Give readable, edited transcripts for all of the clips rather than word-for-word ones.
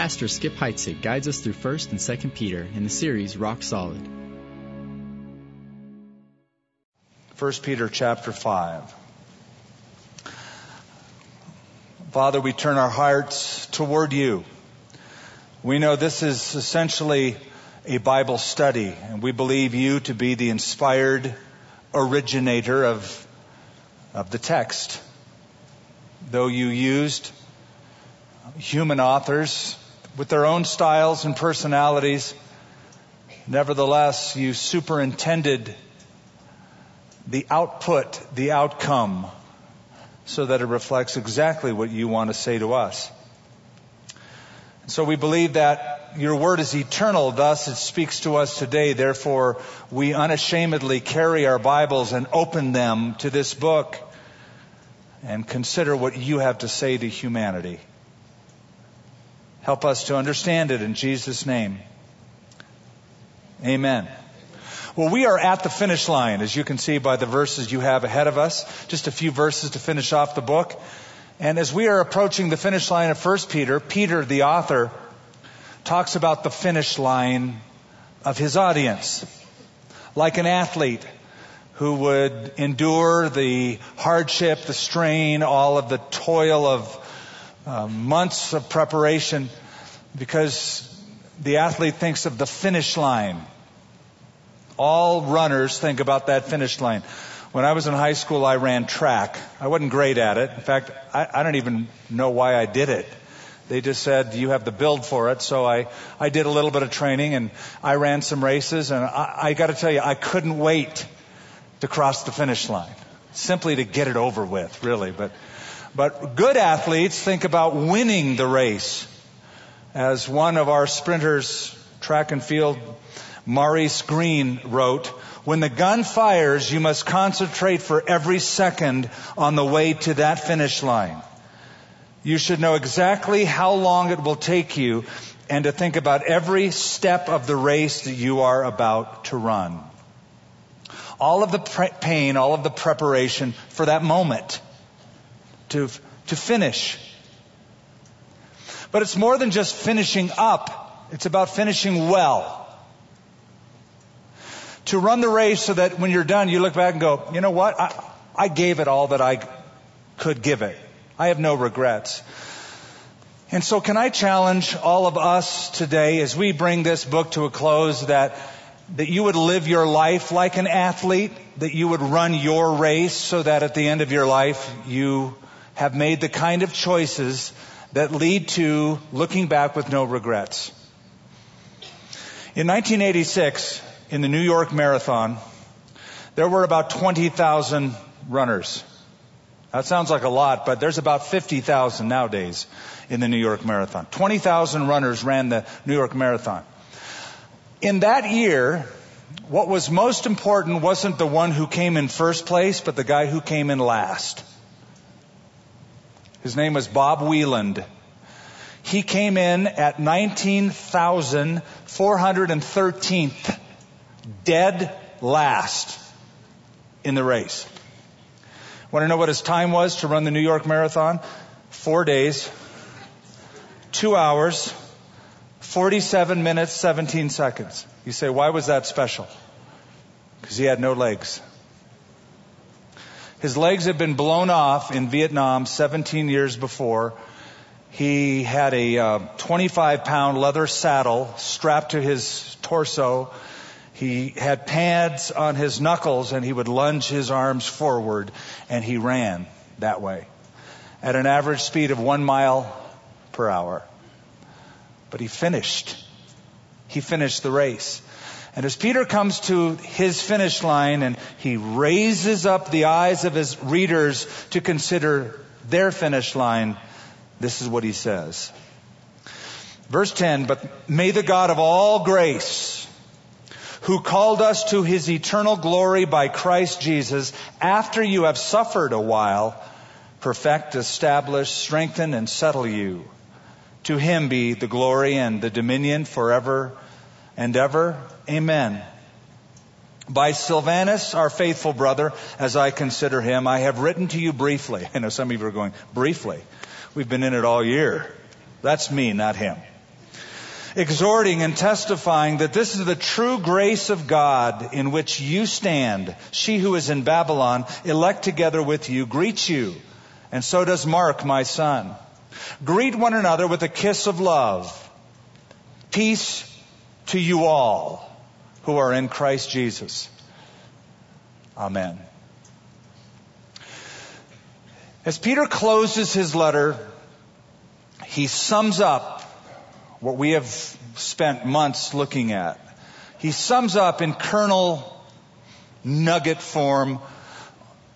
Pastor Skip Heitzig guides us through 1 and 2 Peter in the series Rock Solid. 1 Peter chapter 5. Father, we turn our hearts toward you. We know this is essentially a Bible study, and we believe you to be the inspired originator of the text. Though you used human authors with their own styles and personalities, nevertheless, you superintended the output, the outcome, so that it reflects exactly what you want to say to us. So we believe that your word is eternal, thus it speaks to us today. Therefore, we unashamedly carry our Bibles and open them to this book and consider what you have to say to humanity. Help us to understand it in Jesus' name. Amen. Well, we are at the finish line, as you can see by the verses you have ahead of us. Just a few verses to finish off the book. And as we are approaching the finish line of 1 Peter, Peter, the author, talks about the finish line of his audience. Like an athlete who would endure the hardship, the strain, all of the toil of months of preparation, because the athlete thinks of the finish line. All runners think about that finish line. When I was in high school, I ran track. I wasn't great at it. In fact, I don't even know why I did it. They just said, you have the build for it. So I did a little bit of training, and I ran some races. And I got to tell you, I couldn't wait to cross the finish line, simply to get it over with, really. But good athletes think about winning the race. As one of our sprinters, track and field, Maurice Green, wrote, when the gun fires, you must concentrate for every second on the way to that finish line. You should know exactly how long it will take you and to think about every step of the race that you are about to run. All of the pain, all of the preparation for that moment to finish. But it's more than just finishing up. It's about finishing well. To run the race so that when you're done, you look back and go, you know what? I gave it all that I could give it. I have no regrets. And so can I challenge all of us today as we bring this book to a close that you would live your life like an athlete, that you would run your race so that at the end of your life you have made the kind of choices that lead to looking back with no regrets. In 1986... in the New York Marathon, there were about 20,000 runners. That sounds like a lot, but there's about 50,000 nowadays in the New York Marathon. 20,000 runners ran the New York Marathon. In that year, what was most important wasn't the one who came in first place, but the guy who came in last. His name was Bob Wieland. He came in at 19,413th. Dead last in the race. Want to know what his time was to run the New York Marathon? 4 days, 2 hours, 47 minutes, 17 seconds. You say, why was that special? Because he had no legs. His legs had been blown off in Vietnam 17 years before. He had a 25-pound leather saddle strapped to his torso. He had pads on his knuckles, and he would lunge his arms forward, and he ran that way at an average speed of 1 mile per hour. But he finished. He finished the race. And as Peter comes to his finish line and he raises up the eyes of his readers to consider their finish line, this is what he says. Verse 10, but may the God of all grace, who called us to his eternal glory by Christ Jesus, after you have suffered a while, perfect, establish, strengthen, and settle you. To him be the glory and the dominion forever and ever. Amen. By Silvanus, our faithful brother, as I consider him, I have written to you briefly. I know some of you are going, briefly? We've been in it all year. That's me, not him. exhorting and testifying that this is the true grace of God in which you stand. She who is in Babylon, elect together with you, greets you. And so does Mark, my son. Greet one another with a kiss of love. Peace to you all who are in Christ Jesus. Amen. As Peter closes his letter, he sums up what we have spent months looking at. He sums up in kernel nugget form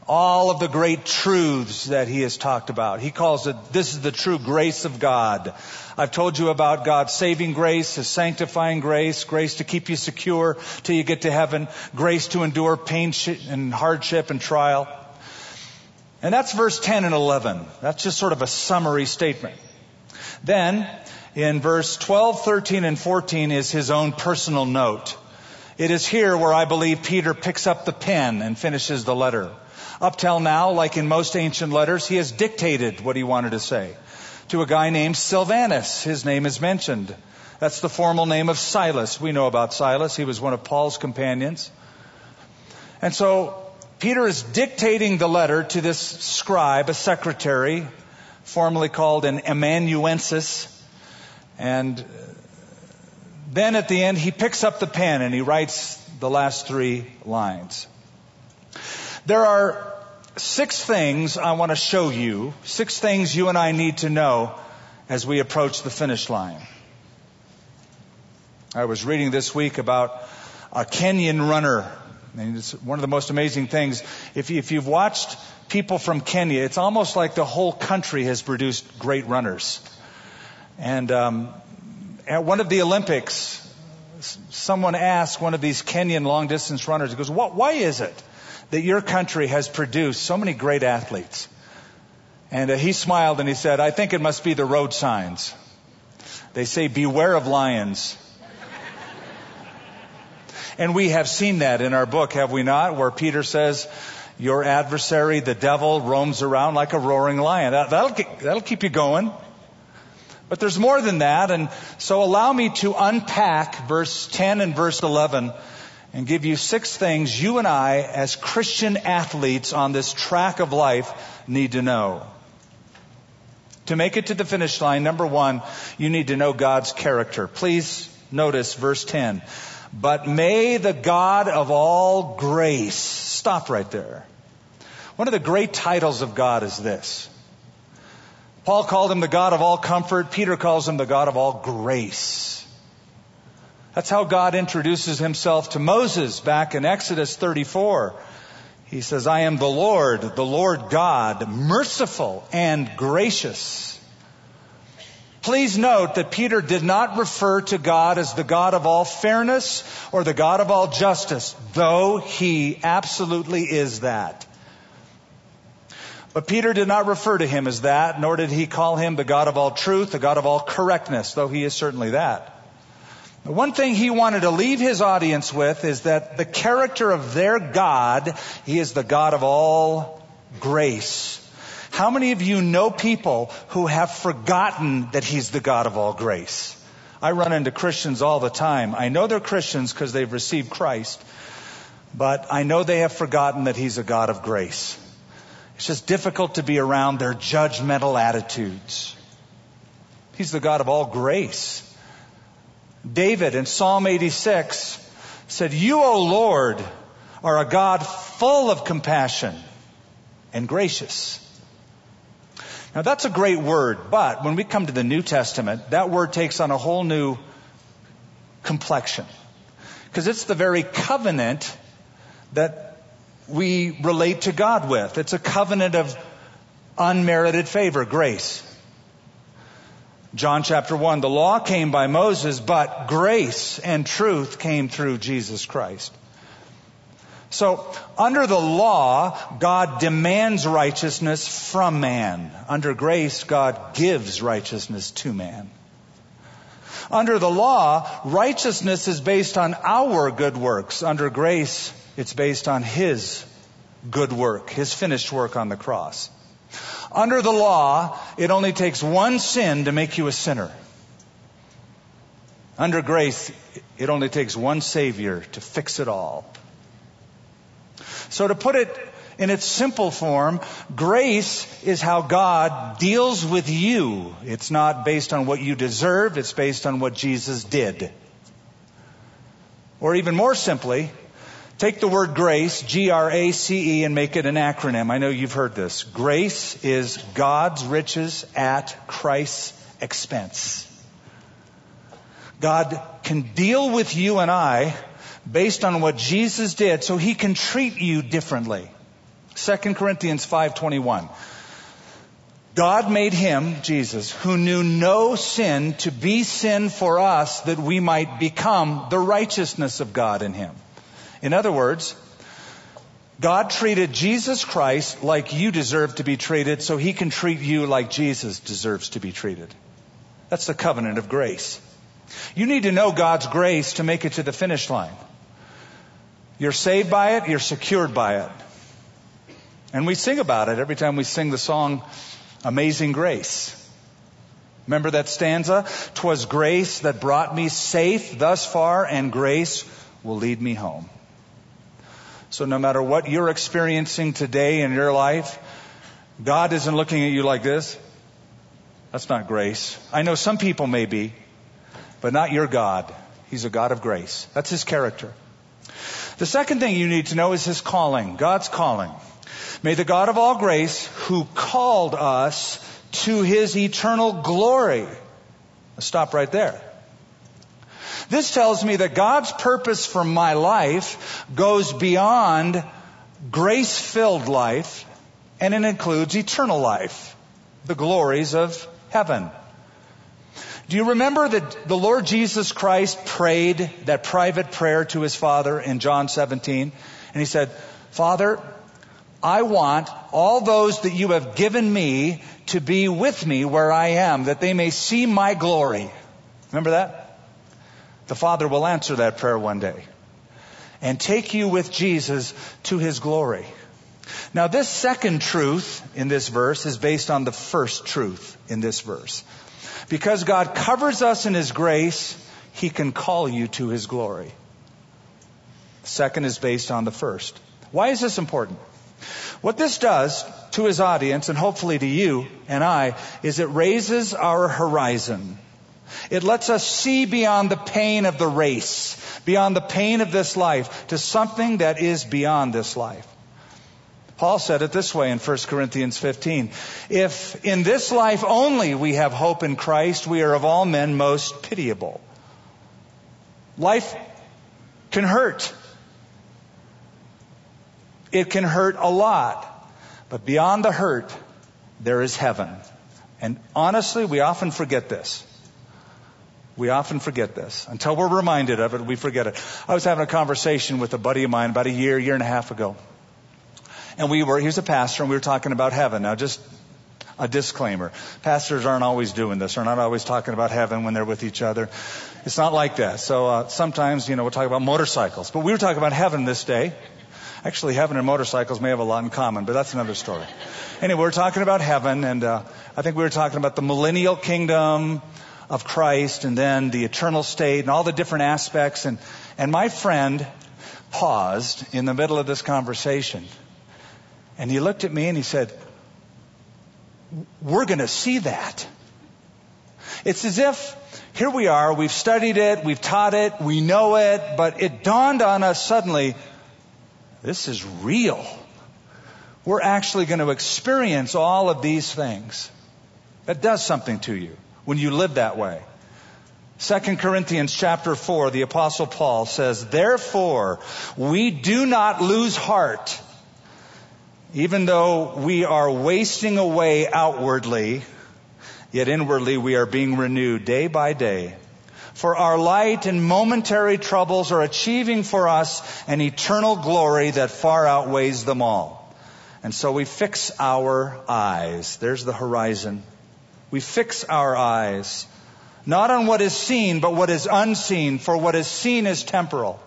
all of the great truths that he has talked about. He calls it, this is the true grace of God. I've told you about God's saving grace, His sanctifying grace, grace to keep you secure till you get to heaven, grace to endure pain and hardship and trial. And that's verse 10 and 11. That's just sort of a summary statement. Then, in verse 12, 13, and 14 is his own personal note. It is here where I believe Peter picks up the pen and finishes the letter. Up till now, like in most ancient letters, he has dictated what he wanted to say to a guy named Silvanus. His name is mentioned. That's the formal name of Silas. We know about Silas. He was one of Paul's companions. And so Peter is dictating the letter to this scribe, a secretary, formerly called an amanuensis. And then at the end, he picks up the pen and he writes the last three lines. There are six things I want to show you, six things you and I need to know as we approach the finish line. I was reading this week about a Kenyan runner, and it's one of the most amazing things. If you've watched people from Kenya, it's almost like the whole country has produced great runners. And at one of the Olympics, someone asked one of these Kenyan long-distance runners, he goes, why is it that your country has produced so many great athletes? And he smiled and he said, I think it must be the road signs. They say, beware of lions. And we have seen that in our book, have we not? Where Peter says, your adversary, the devil, roams around like a roaring lion. That'll keep you going. But there's more than that. And so allow me to unpack verse 10 and verse 11 and give you six things you and I, as Christian athletes on this track of life, need to know. To make it to the finish line, number one, you need to know God's character. Please notice verse 10. But may the God of all grace. Stop right there. One of the great titles of God is this. Paul called him the God of all comfort. Peter calls him the God of all grace. That's how God introduces himself to Moses back in Exodus 34. He says, I am the Lord God, merciful and gracious. Please note that Peter did not refer to God as the God of all fairness or the God of all justice, though he absolutely is that. But Peter did not refer to him as that, nor did he call him the God of all truth, the God of all correctness, though he is certainly that. The one thing he wanted to leave his audience with is that the character of their God, he is the God of all grace. How many of you know people who have forgotten that he's the God of all grace? I run into Christians all the time. I know they're Christians because they've received Christ, but I know they have forgotten that he's a God of grace. It's just difficult to be around their judgmental attitudes. He's the God of all grace. David in Psalm 86 said, You, O Lord, are a God full of compassion and gracious. Now that's a great word, but when we come to the New Testament, that word takes on a whole new complexion. Because it's the very covenant that we relate to God with. It's a covenant of unmerited favor, grace. John chapter 1, the law came by Moses, but grace and truth came through Jesus Christ. So, under the law, God demands righteousness from man. Under grace, God gives righteousness to man. Under the law, righteousness is based on our good works. Under grace, it's based on His good work, His finished work on the cross. Under the law, it only takes one sin to make you a sinner. Under grace, it only takes one Savior to fix it all. So to put it in its simple form, grace is how God deals with you. It's not based on what you deserve. It's based on what Jesus did. Or even more simply, take the word grace, G-R-A-C-E, and make it an acronym. I know you've heard this. Grace is God's riches at Christ's expense. God can deal with you and I based on what Jesus did, so He can treat you differently. 2 Corinthians 5:21. God made Him, Jesus, who knew no sin, to be sin for us, that we might become the righteousness of God in Him. In other words, God treated Jesus Christ like you deserve to be treated, so He can treat you like Jesus deserves to be treated. That's the covenant of grace. You need to know God's grace to make it to the finish line. You're saved by it. You're secured by it. And we sing about it every time we sing the song, Amazing Grace. Remember that stanza? 'Twas grace that brought me safe thus far, and grace will lead me home. So no matter what you're experiencing today in your life, God isn't looking at you like this. That's not grace. I know some people may be, but not your God. He's a God of grace. That's His character. The second thing you need to know is His calling, God's calling. May the God of all grace, who called us to His eternal glory. Let's stop right there. This tells me that God's purpose for my life goes beyond grace-filled life, and it includes eternal life, the glories of heaven. Do you remember that the Lord Jesus Christ prayed that private prayer to His Father in John 17? And He said, Father, I want all those that You have given Me to be with Me where I am, that they may see My glory. Remember that? The Father will answer that prayer one day and take you with Jesus to His glory. Now, this second truth in this verse is based on the first truth in this verse. Because God covers us in His grace, He can call you to His glory. The second is based on the first. Why is this important? What this does to His audience, and hopefully to you and I, is it raises our horizon. It lets us see beyond the pain of the race, beyond the pain of this life, to something that is beyond this life. Paul said it this way in 1 Corinthians 15. If in this life only we have hope in Christ, we are of all men most pitiable. Life can hurt. It can hurt a lot, but beyond the hurt, there is heaven. And honestly, we often forget this. We often forget this. Until we're reminded of it, we forget it. I was having a conversation with a buddy of mine about a year and a half ago. And he was a pastor, and we were talking about heaven. Now, just a disclaimer. Pastors aren't always doing this. They're not always talking about heaven when they're with each other. It's not like that. So sometimes, we'll talk about motorcycles. But we were talking about heaven this day. Actually, heaven and motorcycles may have a lot in common, but that's another story. Anyway, we're talking about heaven, and I think we were talking about the millennial kingdom of Christ, and then the eternal state, and all the different aspects. And my friend paused in the middle of this conversation, and he looked at me and he said, we're going to see that. It's as if here we are, we've studied it, we've taught it, we know it, but it dawned on us suddenly, this is real. We're actually going to experience all of these things. That does something to you when you live that way. 2 Corinthians chapter 4, the Apostle Paul says, therefore, we do not lose heart, even though we are wasting away outwardly, yet inwardly we are being renewed day by day. For our light and momentary troubles are achieving for us an eternal glory that far outweighs them all. And so we fix our eyes. There's the horizon. We fix our eyes, not on what is seen, but what is unseen. For what is seen is temporal.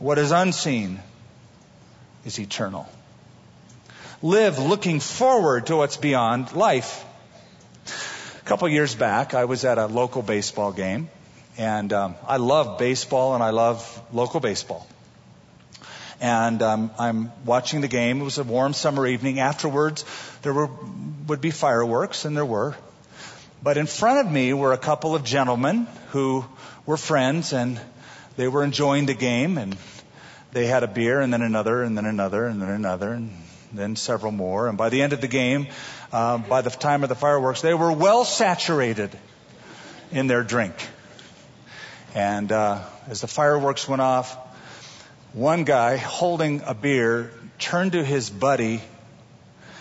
What is unseen is eternal. Live looking forward to what's beyond life. A couple years back, I was at a local baseball game. And I love baseball, and I love local baseball. And I'm watching the game. It was a warm summer evening. Afterwards, there would be fireworks, and there were. But in front of me were a couple of gentlemen who were friends, and they were enjoying the game. And they had a beer, and then another, and then another, and then another, and then several more. And by the end of the game, by the time of the fireworks, they were well saturated in their drink. And as the fireworks went off, one guy holding a beer turned to his buddy.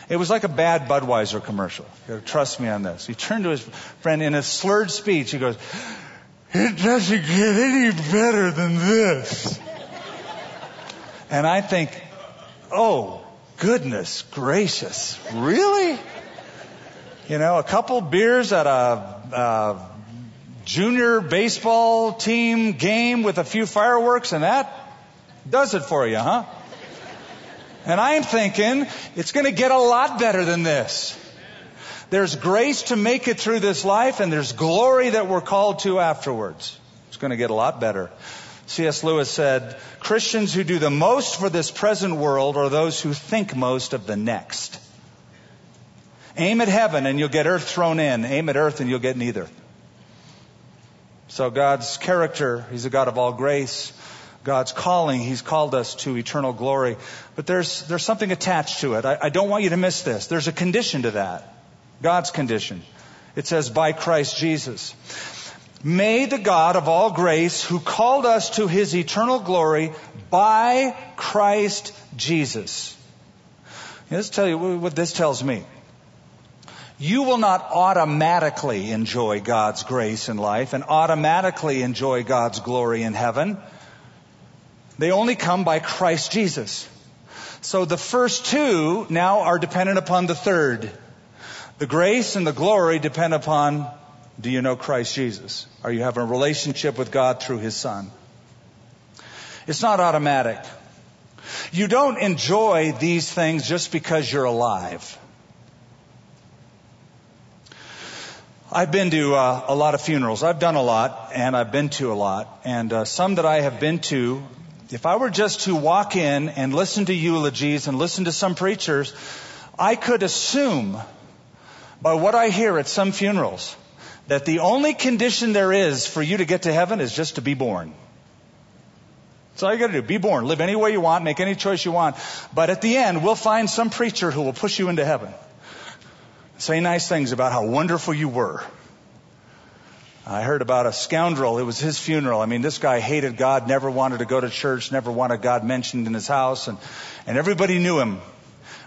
It was like a bad Budweiser commercial. Trust me on this. He turned to his friend in a slurred speech. He goes, "It doesn't get any better than this." And I think, oh, goodness gracious, really? You know, a couple beers at a junior baseball team game with a few fireworks, and that does it for you, huh? And I'm thinking, it's going to get a lot better than this. There's grace to make it through this life, and there's glory that we're called to afterwards. It's going to get a lot better. C.S. Lewis said, Christians who do the most for this present world are those who think most of the next. Aim at heaven and you'll get earth thrown in. Aim at earth and you'll get neither. So God's character, He's a God of all grace. God's calling, He's called us to eternal glory. But there's something attached to it. I don't want you to miss this. There's a condition to that. God's condition. It says, by Christ Jesus. May the God of all grace, who called us to His eternal glory by Christ Jesus. Let's tell you what this tells me. You will not automatically enjoy God's grace in life and automatically enjoy God's glory in heaven. They only come by Christ Jesus. So the first two now are dependent upon the third. The grace and the glory depend upon, do you know Christ Jesus? Are you having a relationship with God through His Son? It's not automatic. You don't enjoy these things just because you're alive. I've been to a lot of funerals. I've done a lot, and I've been to a lot. And some that I have been to, if I were just to walk in and listen to eulogies and listen to some preachers, I could assume by what I hear at some funerals that the only condition there is for you to get to heaven is just to be born. That's all you got to do. Be born. Live any way you want. Make any choice you want. But at the end, we'll find some preacher who will push you into heaven. Say nice things about how wonderful you were. I heard about a scoundrel. It was his funeral. I mean, this guy hated God, never wanted to go to church, never wanted God mentioned in his house. And everybody knew him.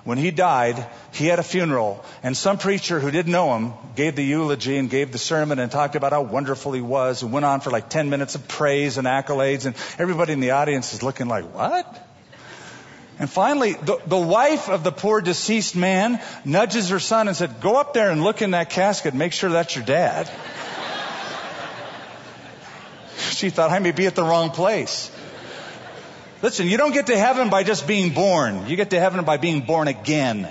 When he died, he had a funeral. And some preacher who didn't know him gave the eulogy and gave the sermon and talked about how wonderful he was and went on for like 10 minutes of praise and accolades. And everybody in the audience is looking like, what? And finally, the wife of the poor deceased man nudges her son and said, go up there and look in that casket and make sure that's your dad. She thought, I may be at the wrong place. Listen, you don't get to heaven by just being born. You get to heaven by being born again.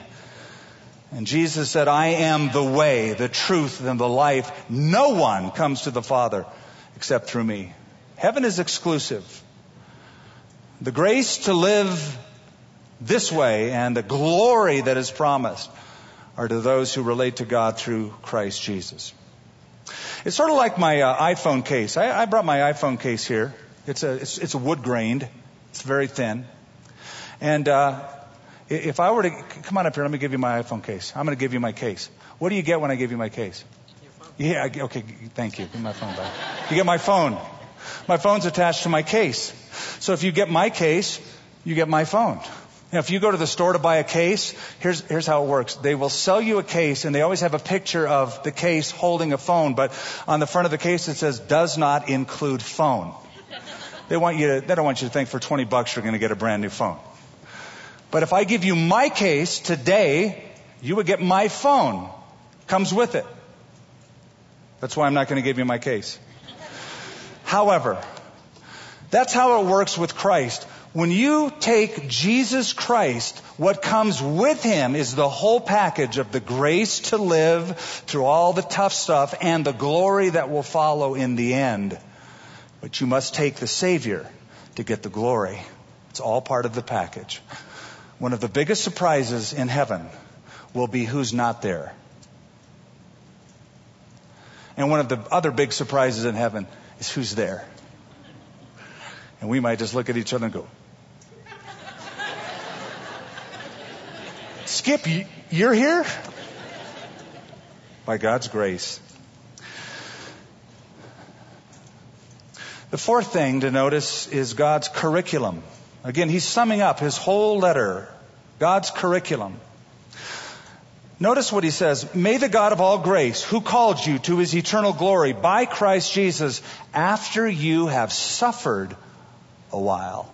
And Jesus said, I am the way, the truth, and the life. No one comes to the Father except through me. Heaven is exclusive. The grace to live this way and the glory that is promised are to those who relate to God through Christ Jesus. It's sort of like my iPhone case. I brought my iPhone case here. It's wood grained. It's very thin. And if I were to come on up here, let me give you my iPhone case. I'm going to give you my case. What do you get when I give you my case? Your phone. Yeah. Okay. Thank you. Give me my phone back. You get my phone. My phone's attached to my case. So if you get my case, you get my phone. Now, if you go to the store to buy a case, here's how it works. They will sell you a case, and they always have a picture of the case holding a phone. But on the front of the case, it says, does not include phone. They don't want you to think for $20 you're going to get a brand new phone. But if I give you my case today, you would get my phone. Comes with it. That's why I'm not going to give you my case. However, that's how it works with Christ. When you take Jesus Christ, what comes with Him is the whole package of the grace to live through all the tough stuff and the glory that will follow in the end. But you must take the Savior to get the glory. It's all part of the package. One of the biggest surprises in heaven will be who's not there. And one of the other big surprises in heaven is who's there. And we might just look at each other and go, Skip, you're here? By God's grace. The fourth thing to notice is God's curriculum. Again, he's summing up his whole letter. God's curriculum. Notice what he says. May the God of all grace, who called you to his eternal glory by Christ Jesus, after you have suffered a while.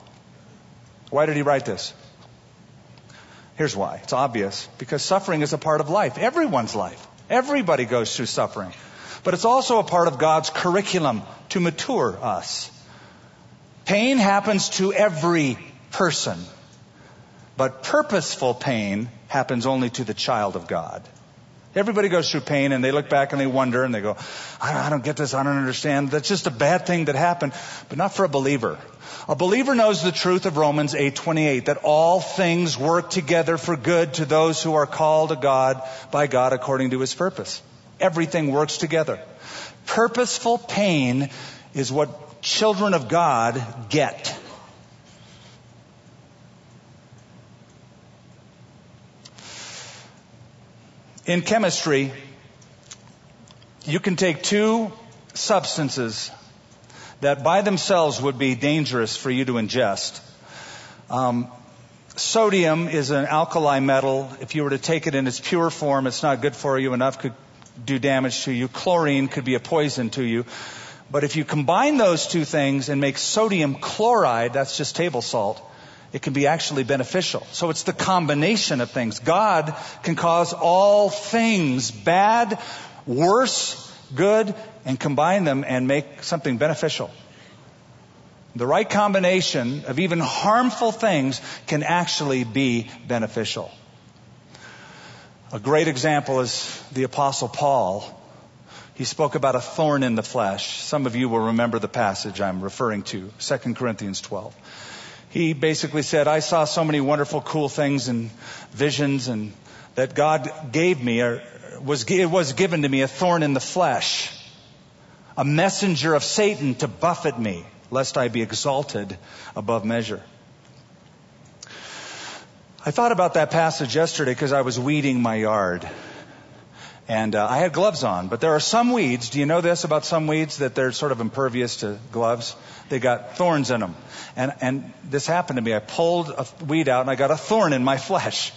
Why did he write this? Here's why. It's obvious. Because suffering is a part of life. Everyone's life. Everybody goes through suffering. But it's also a part of God's curriculum to mature us. Pain happens to every person. But purposeful pain happens only to the child of God. Everybody goes through pain and they look back and they wonder and they go, I don't get this, I don't understand. That's just a bad thing that happened. But not for a believer. A believer knows the truth of Romans 8:28, that all things work together for good to those who are called to God by God according to his purpose. Everything works together. Purposeful pain is what children of God get. In chemistry, you can take two substances that by themselves would be dangerous for you to ingest. Sodium is an alkali metal. If you were to take it in its pure form, it's not good for you. Enough could do damage to you. Chlorine could be a poison to you. But if you combine those two things and make sodium chloride, that's just table salt, it can be actually beneficial. So it's the combination of things. God can cause all things, bad, worse, good, and combine them and make something beneficial. The right combination of even harmful things can actually be beneficial. A great example is the Apostle Paul. He spoke about a thorn in the flesh. Some of you will remember the passage I'm referring to, 2 Corinthians 12. He basically said, I saw so many wonderful, cool things and visions and that God gave me, or was given to me, a thorn in the flesh, a messenger of Satan to buffet me, lest I be exalted above measure. I thought about that passage yesterday because I was weeding my yard. And I had gloves on, but there are some weeds, do you know this about some weeds, that they're sort of impervious to gloves? They got thorns in them. And this happened to me. I pulled a weed out and I got a thorn in my flesh.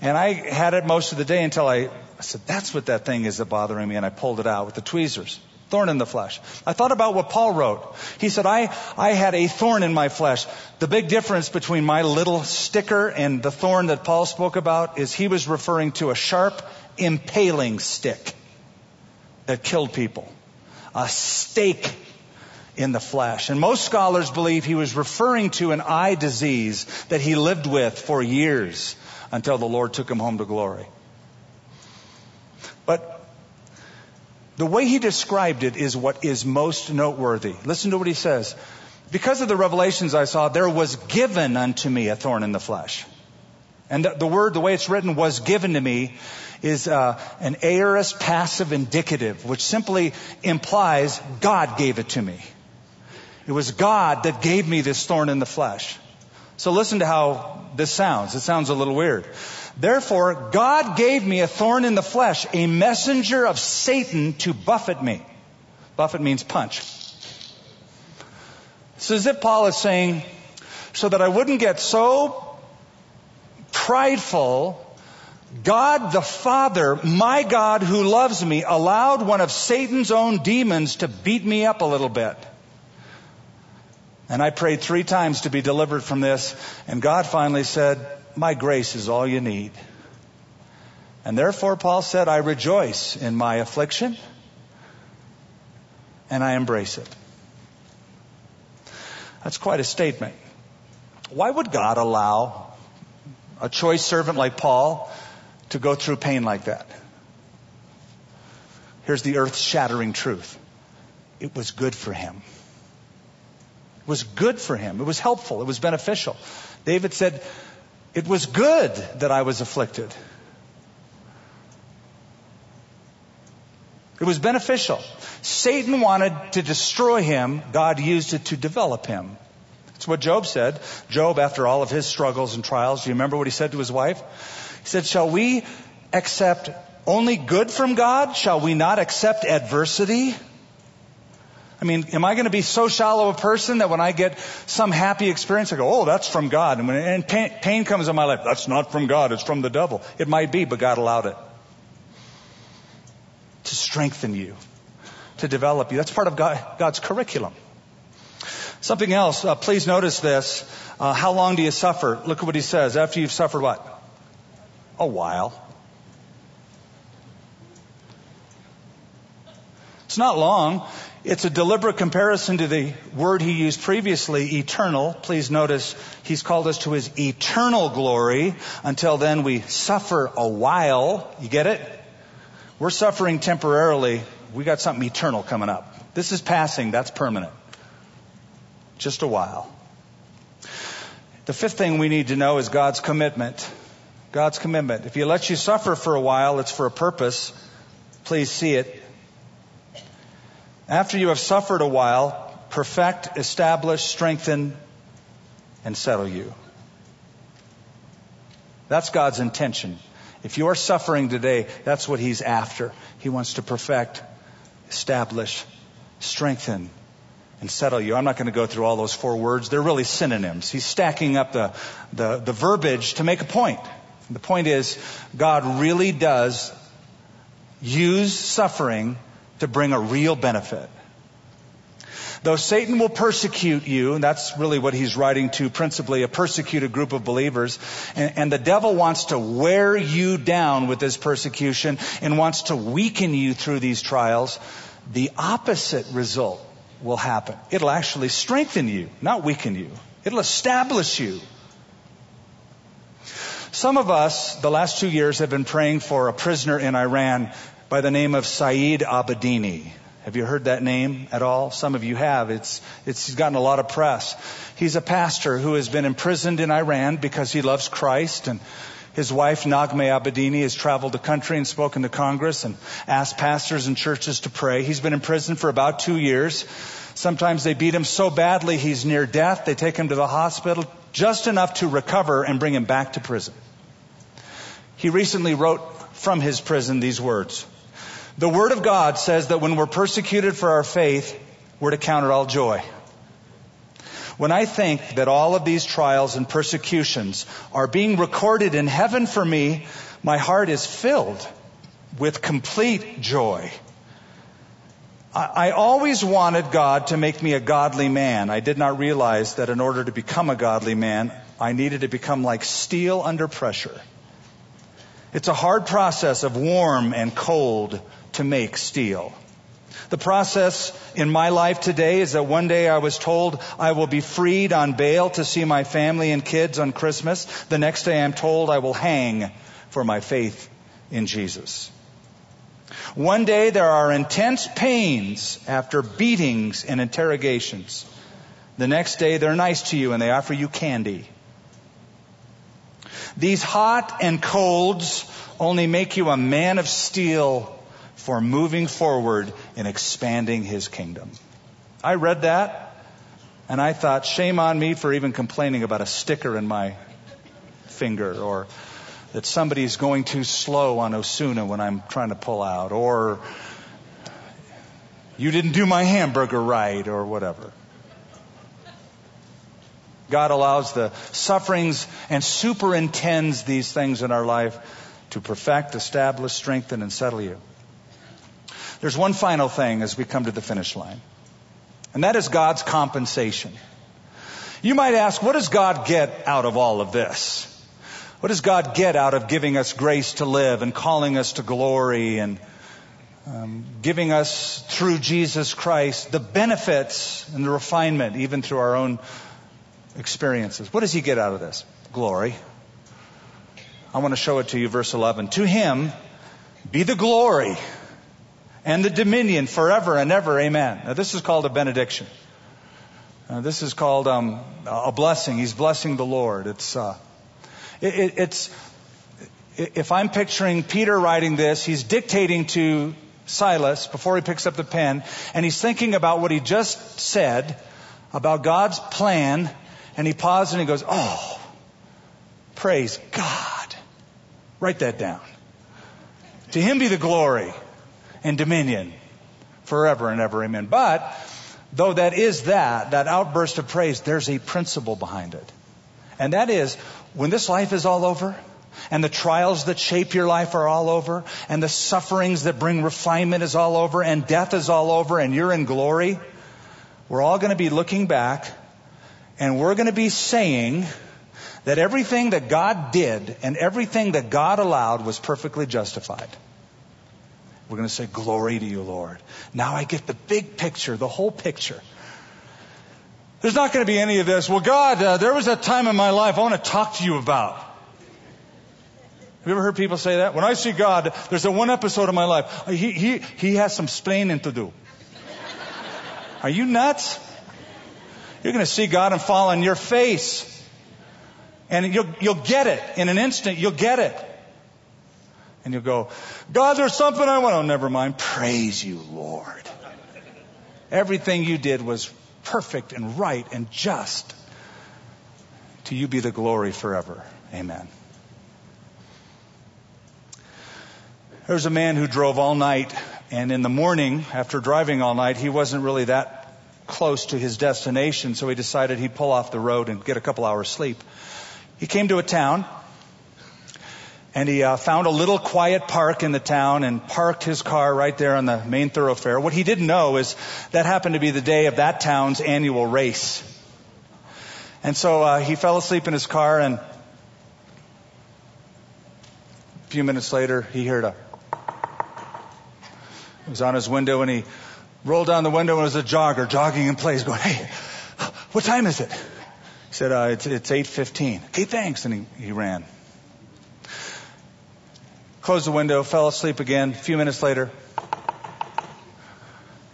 And I had it most of the day until I said, that's what that thing is that bothering me. And I pulled it out with the tweezers. Thorn in the flesh. I thought about what Paul wrote. He said, I had a thorn in my flesh. The big difference between my little sticker and the thorn that Paul spoke about is he was referring to a sharp, impaling stick that killed people. A stake in the flesh. And most scholars believe he was referring to an eye disease that he lived with for years until the Lord took him home to glory. But the way he described it is what is most noteworthy. Listen to what he says. Because of the revelations I saw, there was given unto me a thorn in the flesh. And the word, the way it's written, was given to me, is an aorist passive indicative, which simply implies God gave it to me. It was God that gave me this thorn in the flesh. So listen to how this sounds. It sounds a little weird. Therefore, God gave me a thorn in the flesh, a messenger of Satan to buffet me. Buffet means punch. It's as if Paul is saying, so that I wouldn't get so prideful, God the Father, my God who loves me, allowed one of Satan's own demons to beat me up a little bit. And I prayed 3 times to be delivered from this, and God finally said, my grace is all you need. And therefore, Paul said, I rejoice in my affliction and I embrace it. That's quite a statement. Why would God allow a choice servant like Paul to go through pain like that? Here's the earth-shattering truth. It was good for him. was good for him. It was helpful. It was beneficial. David said, it was good that I was afflicted. It was beneficial. Satan wanted to destroy him. God used it to develop him. That's what Job said. Job, after all of his struggles and trials, do you remember what he said to his wife? He said, shall we accept only good from God? Shall we not accept adversity? I mean, am I going to be so shallow a person that when I get some happy experience, I go, oh, that's from God. And when pain comes in my life, that's not from God, it's from the devil. It might be, but God allowed it to strengthen you, to develop you. That's part of God's curriculum. Something else, please notice this. How long do you suffer? Look at what he says. After you've suffered what? A while. It's not long. It's a deliberate comparison to the word he used previously, eternal. Please notice he's called us to his eternal glory. Until then, we suffer a while. You get it? We're suffering temporarily. We got something eternal coming up. This is passing. That's permanent. Just a while. The fifth thing we need to know is God's commitment. God's commitment. If he lets you suffer for a while, it's for a purpose. Please see it. After you have suffered a while, perfect, establish, strengthen, and settle you. That's God's intention. If you are suffering today, that's what he's after. He wants to perfect, establish, strengthen, and settle you. I'm not going to go through all those four words. They're really synonyms. He's stacking up the verbiage to make a point. And the point is, God really does use suffering to bring a real benefit. Though Satan will persecute you, and that's really what he's writing to, principally a persecuted group of believers, and the devil wants to wear you down with his persecution and wants to weaken you through these trials, the opposite result will happen. It'll actually strengthen you, not weaken you. It'll establish you. Some of us, the last 2 years, have been praying for a prisoner in Iran by the name of Saeed Abedini. Have you heard that name at all? Some of you have. He's gotten a lot of press. He's a pastor who has been imprisoned in Iran because he loves Christ, and his wife, Naghmeh Abedini, has traveled the country and spoken to Congress and asked pastors and churches to pray. He's been in prison for about 2 years. Sometimes they beat him so badly he's near death. They take him to the hospital just enough to recover and bring him back to prison. He recently wrote from his prison these words. The Word of God says that when we're persecuted for our faith, we're to count it all joy. When I think that all of these trials and persecutions are being recorded in heaven for me, my heart is filled with complete joy. I always wanted God to make me a godly man. I did not realize that in order to become a godly man, I needed to become like steel under pressure. It's a hard process of warm and cold to make steel. The process in my life today is that one day I was told I will be freed on bail to see my family and kids on Christmas. The next day I'm told I will hang for my faith in Jesus. One day there are intense pains after beatings and interrogations. The next day they're nice to you and they offer you candy. These hot and colds only make you a man of steel for moving forward and expanding his kingdom. I read that and I thought, shame on me for even complaining about a sticker in my finger, or that somebody's going too slow on Osuna when I'm trying to pull out, or you didn't do my hamburger right, or whatever. God allows the sufferings and superintends these things in our life to perfect, establish, strengthen, and settle you. There's one final thing as we come to the finish line, and that is God's compensation. You might ask, what does God get out of all of this? What does God get out of giving us grace to live and calling us to glory and giving us through Jesus Christ the benefits and the refinement even through our own experiences? What does he get out of this? Glory. I want to show it to you, verse 11. To him be the glory and the dominion forever and ever. Amen. Now, this is called a benediction. This is called a blessing. He's blessing the Lord. It's if I'm picturing Peter writing this, he's dictating to Silas before he picks up the pen, and he's thinking about what he just said about God's plan, and he pauses and he goes, oh, praise God. Write that down. To him be the glory and dominion forever and ever, amen. But though that is that outburst of praise, there's a principle behind it. And that is, when this life is all over, and the trials that shape your life are all over, and the sufferings that bring refinement is all over, and death is all over, and you're in glory, we're all going to be looking back, and we're going to be saying that everything that God did and everything that God allowed was perfectly justified. We're going to say, glory to you, Lord. Now I get the big picture, the whole picture. There's not going to be any of this. Well, God, there was a time in my life I want to talk to you about. Have you ever heard people say that? When I see God, there's a one episode of my life. He has some splaining to do. Are you nuts? You're going to see God and fall on your face. And you'll get it. In an instant, you'll get it. And you'll go, God, there's something I want. Oh, never mind. Praise you, Lord. Everything you did was perfect and right and just. To you be the glory forever. Amen. There's a man who drove all night, and in the morning, after driving all night, he wasn't really that close to his destination, so he decided he'd pull off the road and get a couple hours sleep. He came to a town, and he found a little quiet park in the town and parked his car right there on the main thoroughfare. What he didn't know is that happened to be the day of that town's annual race. And so he fell asleep in his car, and a few minutes later, he heard a... It was on his window, and he rolled down the window, and it was a jogger jogging in place going, hey, what time is it? He said, it's 8:15. Okay, thanks. And he ran. Closed the window, fell asleep again. A few minutes later,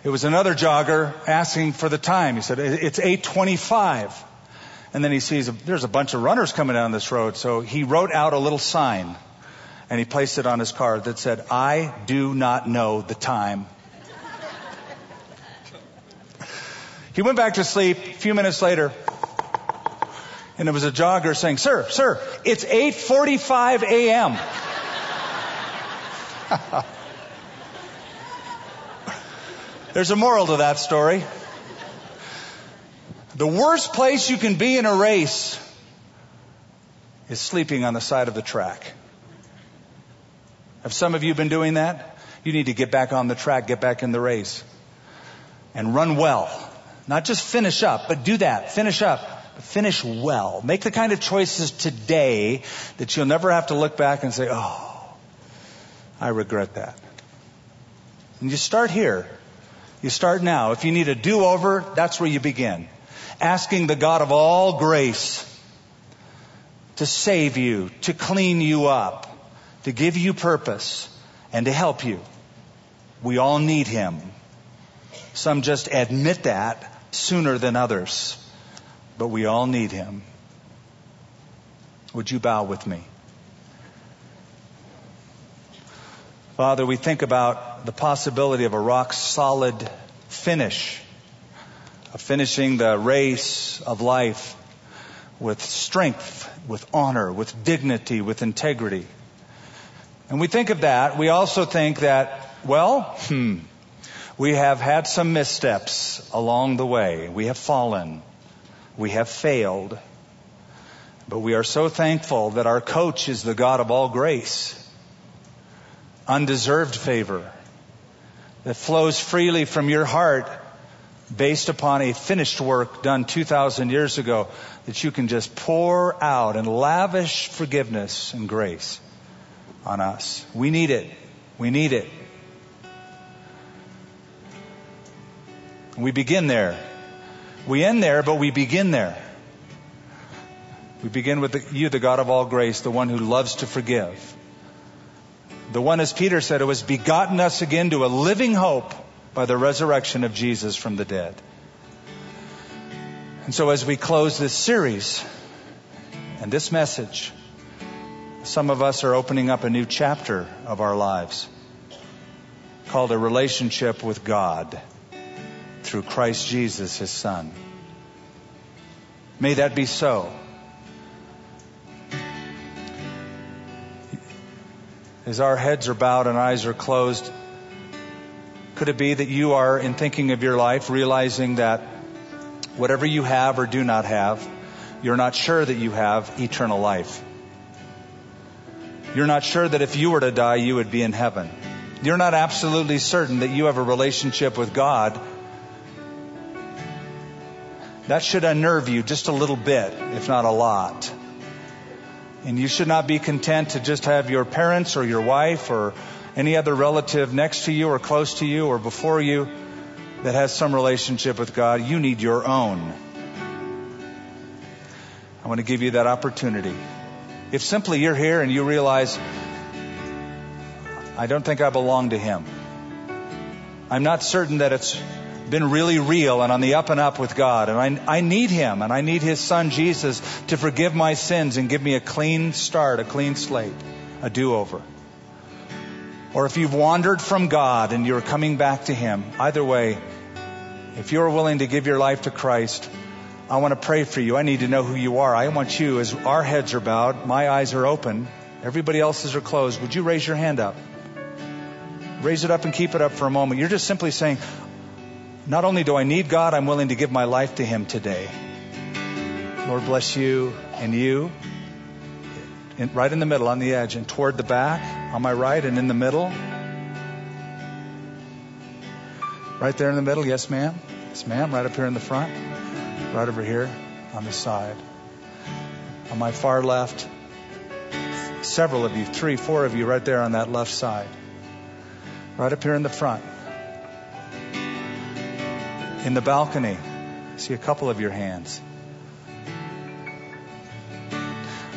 it was another jogger asking for the time. He said, it's 8:25. And then he sees there's a bunch of runners coming down this road. So he wrote out a little sign, and he placed it on his car that said, I do not know the time. He went back to sleep a few minutes later, and there was a jogger saying, Sir, it's 8:45 a.m. There's a moral to that story. The worst place you can be in a race is sleeping on the side of the track. Have some of you been doing that? You need to get back on the track, get back in the race, and run well. Not just finish up, but do that. Finish up. Finish well. Make the kind of choices today that you'll never have to look back and say, oh, I regret that. And you start here. You start now. If you need a do-over, that's where you begin. Asking the God of all grace to save you, to clean you up, to give you purpose, and to help you. We all need Him. Some just admit that sooner than others. But we all need Him. Would you bow with me? Father, we think about the possibility of a rock-solid finish, of finishing the race of life with strength, with honor, with dignity, with integrity. And we think of that. We also think that, we have had some missteps along the way. We have fallen. We have failed. But we are so thankful that our coach is the God of all grace. Undeserved favor that flows freely from your heart based upon a finished work done 2,000 years ago that you can just pour out and lavish forgiveness and grace on us. We need it. We need it. We begin there. We end there, but we begin there. We begin with you, the God of all grace, the one who loves to forgive. The one, as Peter said, who has begotten us again to a living hope by the resurrection of Jesus from the dead. And so as we close this series and this message, some of us are opening up a new chapter of our lives called a relationship with God through Christ Jesus, His Son. May that be so. As our heads are bowed and eyes are closed, could it be that you are, in thinking of your life, realizing that whatever you have or do not have, you're not sure that you have eternal life. You're not sure that if you were to die, you would be in heaven. You're not absolutely certain that you have a relationship with God. That should unnerve you just a little bit, if not a lot. And you should not be content to just have your parents or your wife or any other relative next to you or close to you or before you that has some relationship with God. You need your own. I want to give you that opportunity. If simply you're here and you realize, I don't think I belong to Him. I'm not certain that it's been really real and on the up and up with God. And I need Him, and I need His Son Jesus to forgive my sins and give me a clean start, a clean slate, a do-over. Or if you've wandered from God and you're coming back to Him, either way, if you're willing to give your life to Christ, I want to pray for you. I need to know who you are. I want you, as our heads are bowed, my eyes are open, everybody else's are closed, would you raise your hand up? Raise it up and keep it up for a moment. You're just simply saying, not only do I need God, I'm willing to give my life to Him today. Lord, bless you, and right in the middle, on the edge, and toward the back, on my right, and in the middle. Right there in the middle, yes, ma'am. Yes, ma'am, right up here in the front. Right over here, on the side. On my far left, several of you, 3, 4 of you right there on that left side. Right up here in the front. In the balcony, I see a couple of your hands.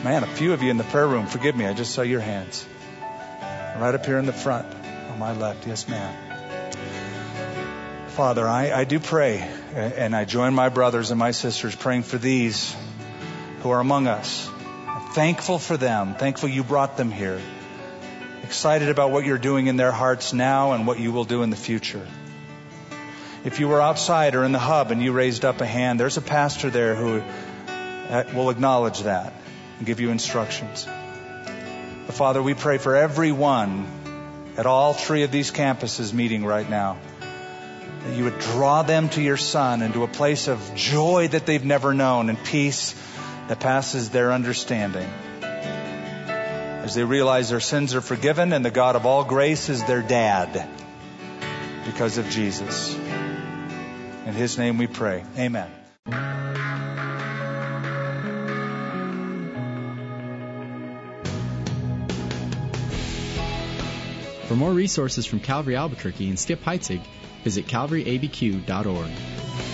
Man, a few of you in the prayer room, forgive me, I just saw your hands. Right up here in the front, on my left, yes ma'am. Father, I do pray, and I join my brothers and my sisters praying for these who are among us. I'm thankful for them, thankful you brought them here. Excited about what you're doing in their hearts now and what you will do in the future. If you were outside or in the hub and you raised up a hand, there's a pastor there who will acknowledge that and give you instructions. But Father, we pray for everyone at all 3 of these campuses meeting right now, that you would draw them to your Son and to a place of joy that they've never known and peace that passes their understanding. As they realize their sins are forgiven and the God of all grace is their dad because of Jesus. In His name we pray. Amen. For more resources from Calvary Albuquerque and Skip Heitzig, visit calvaryabq.org.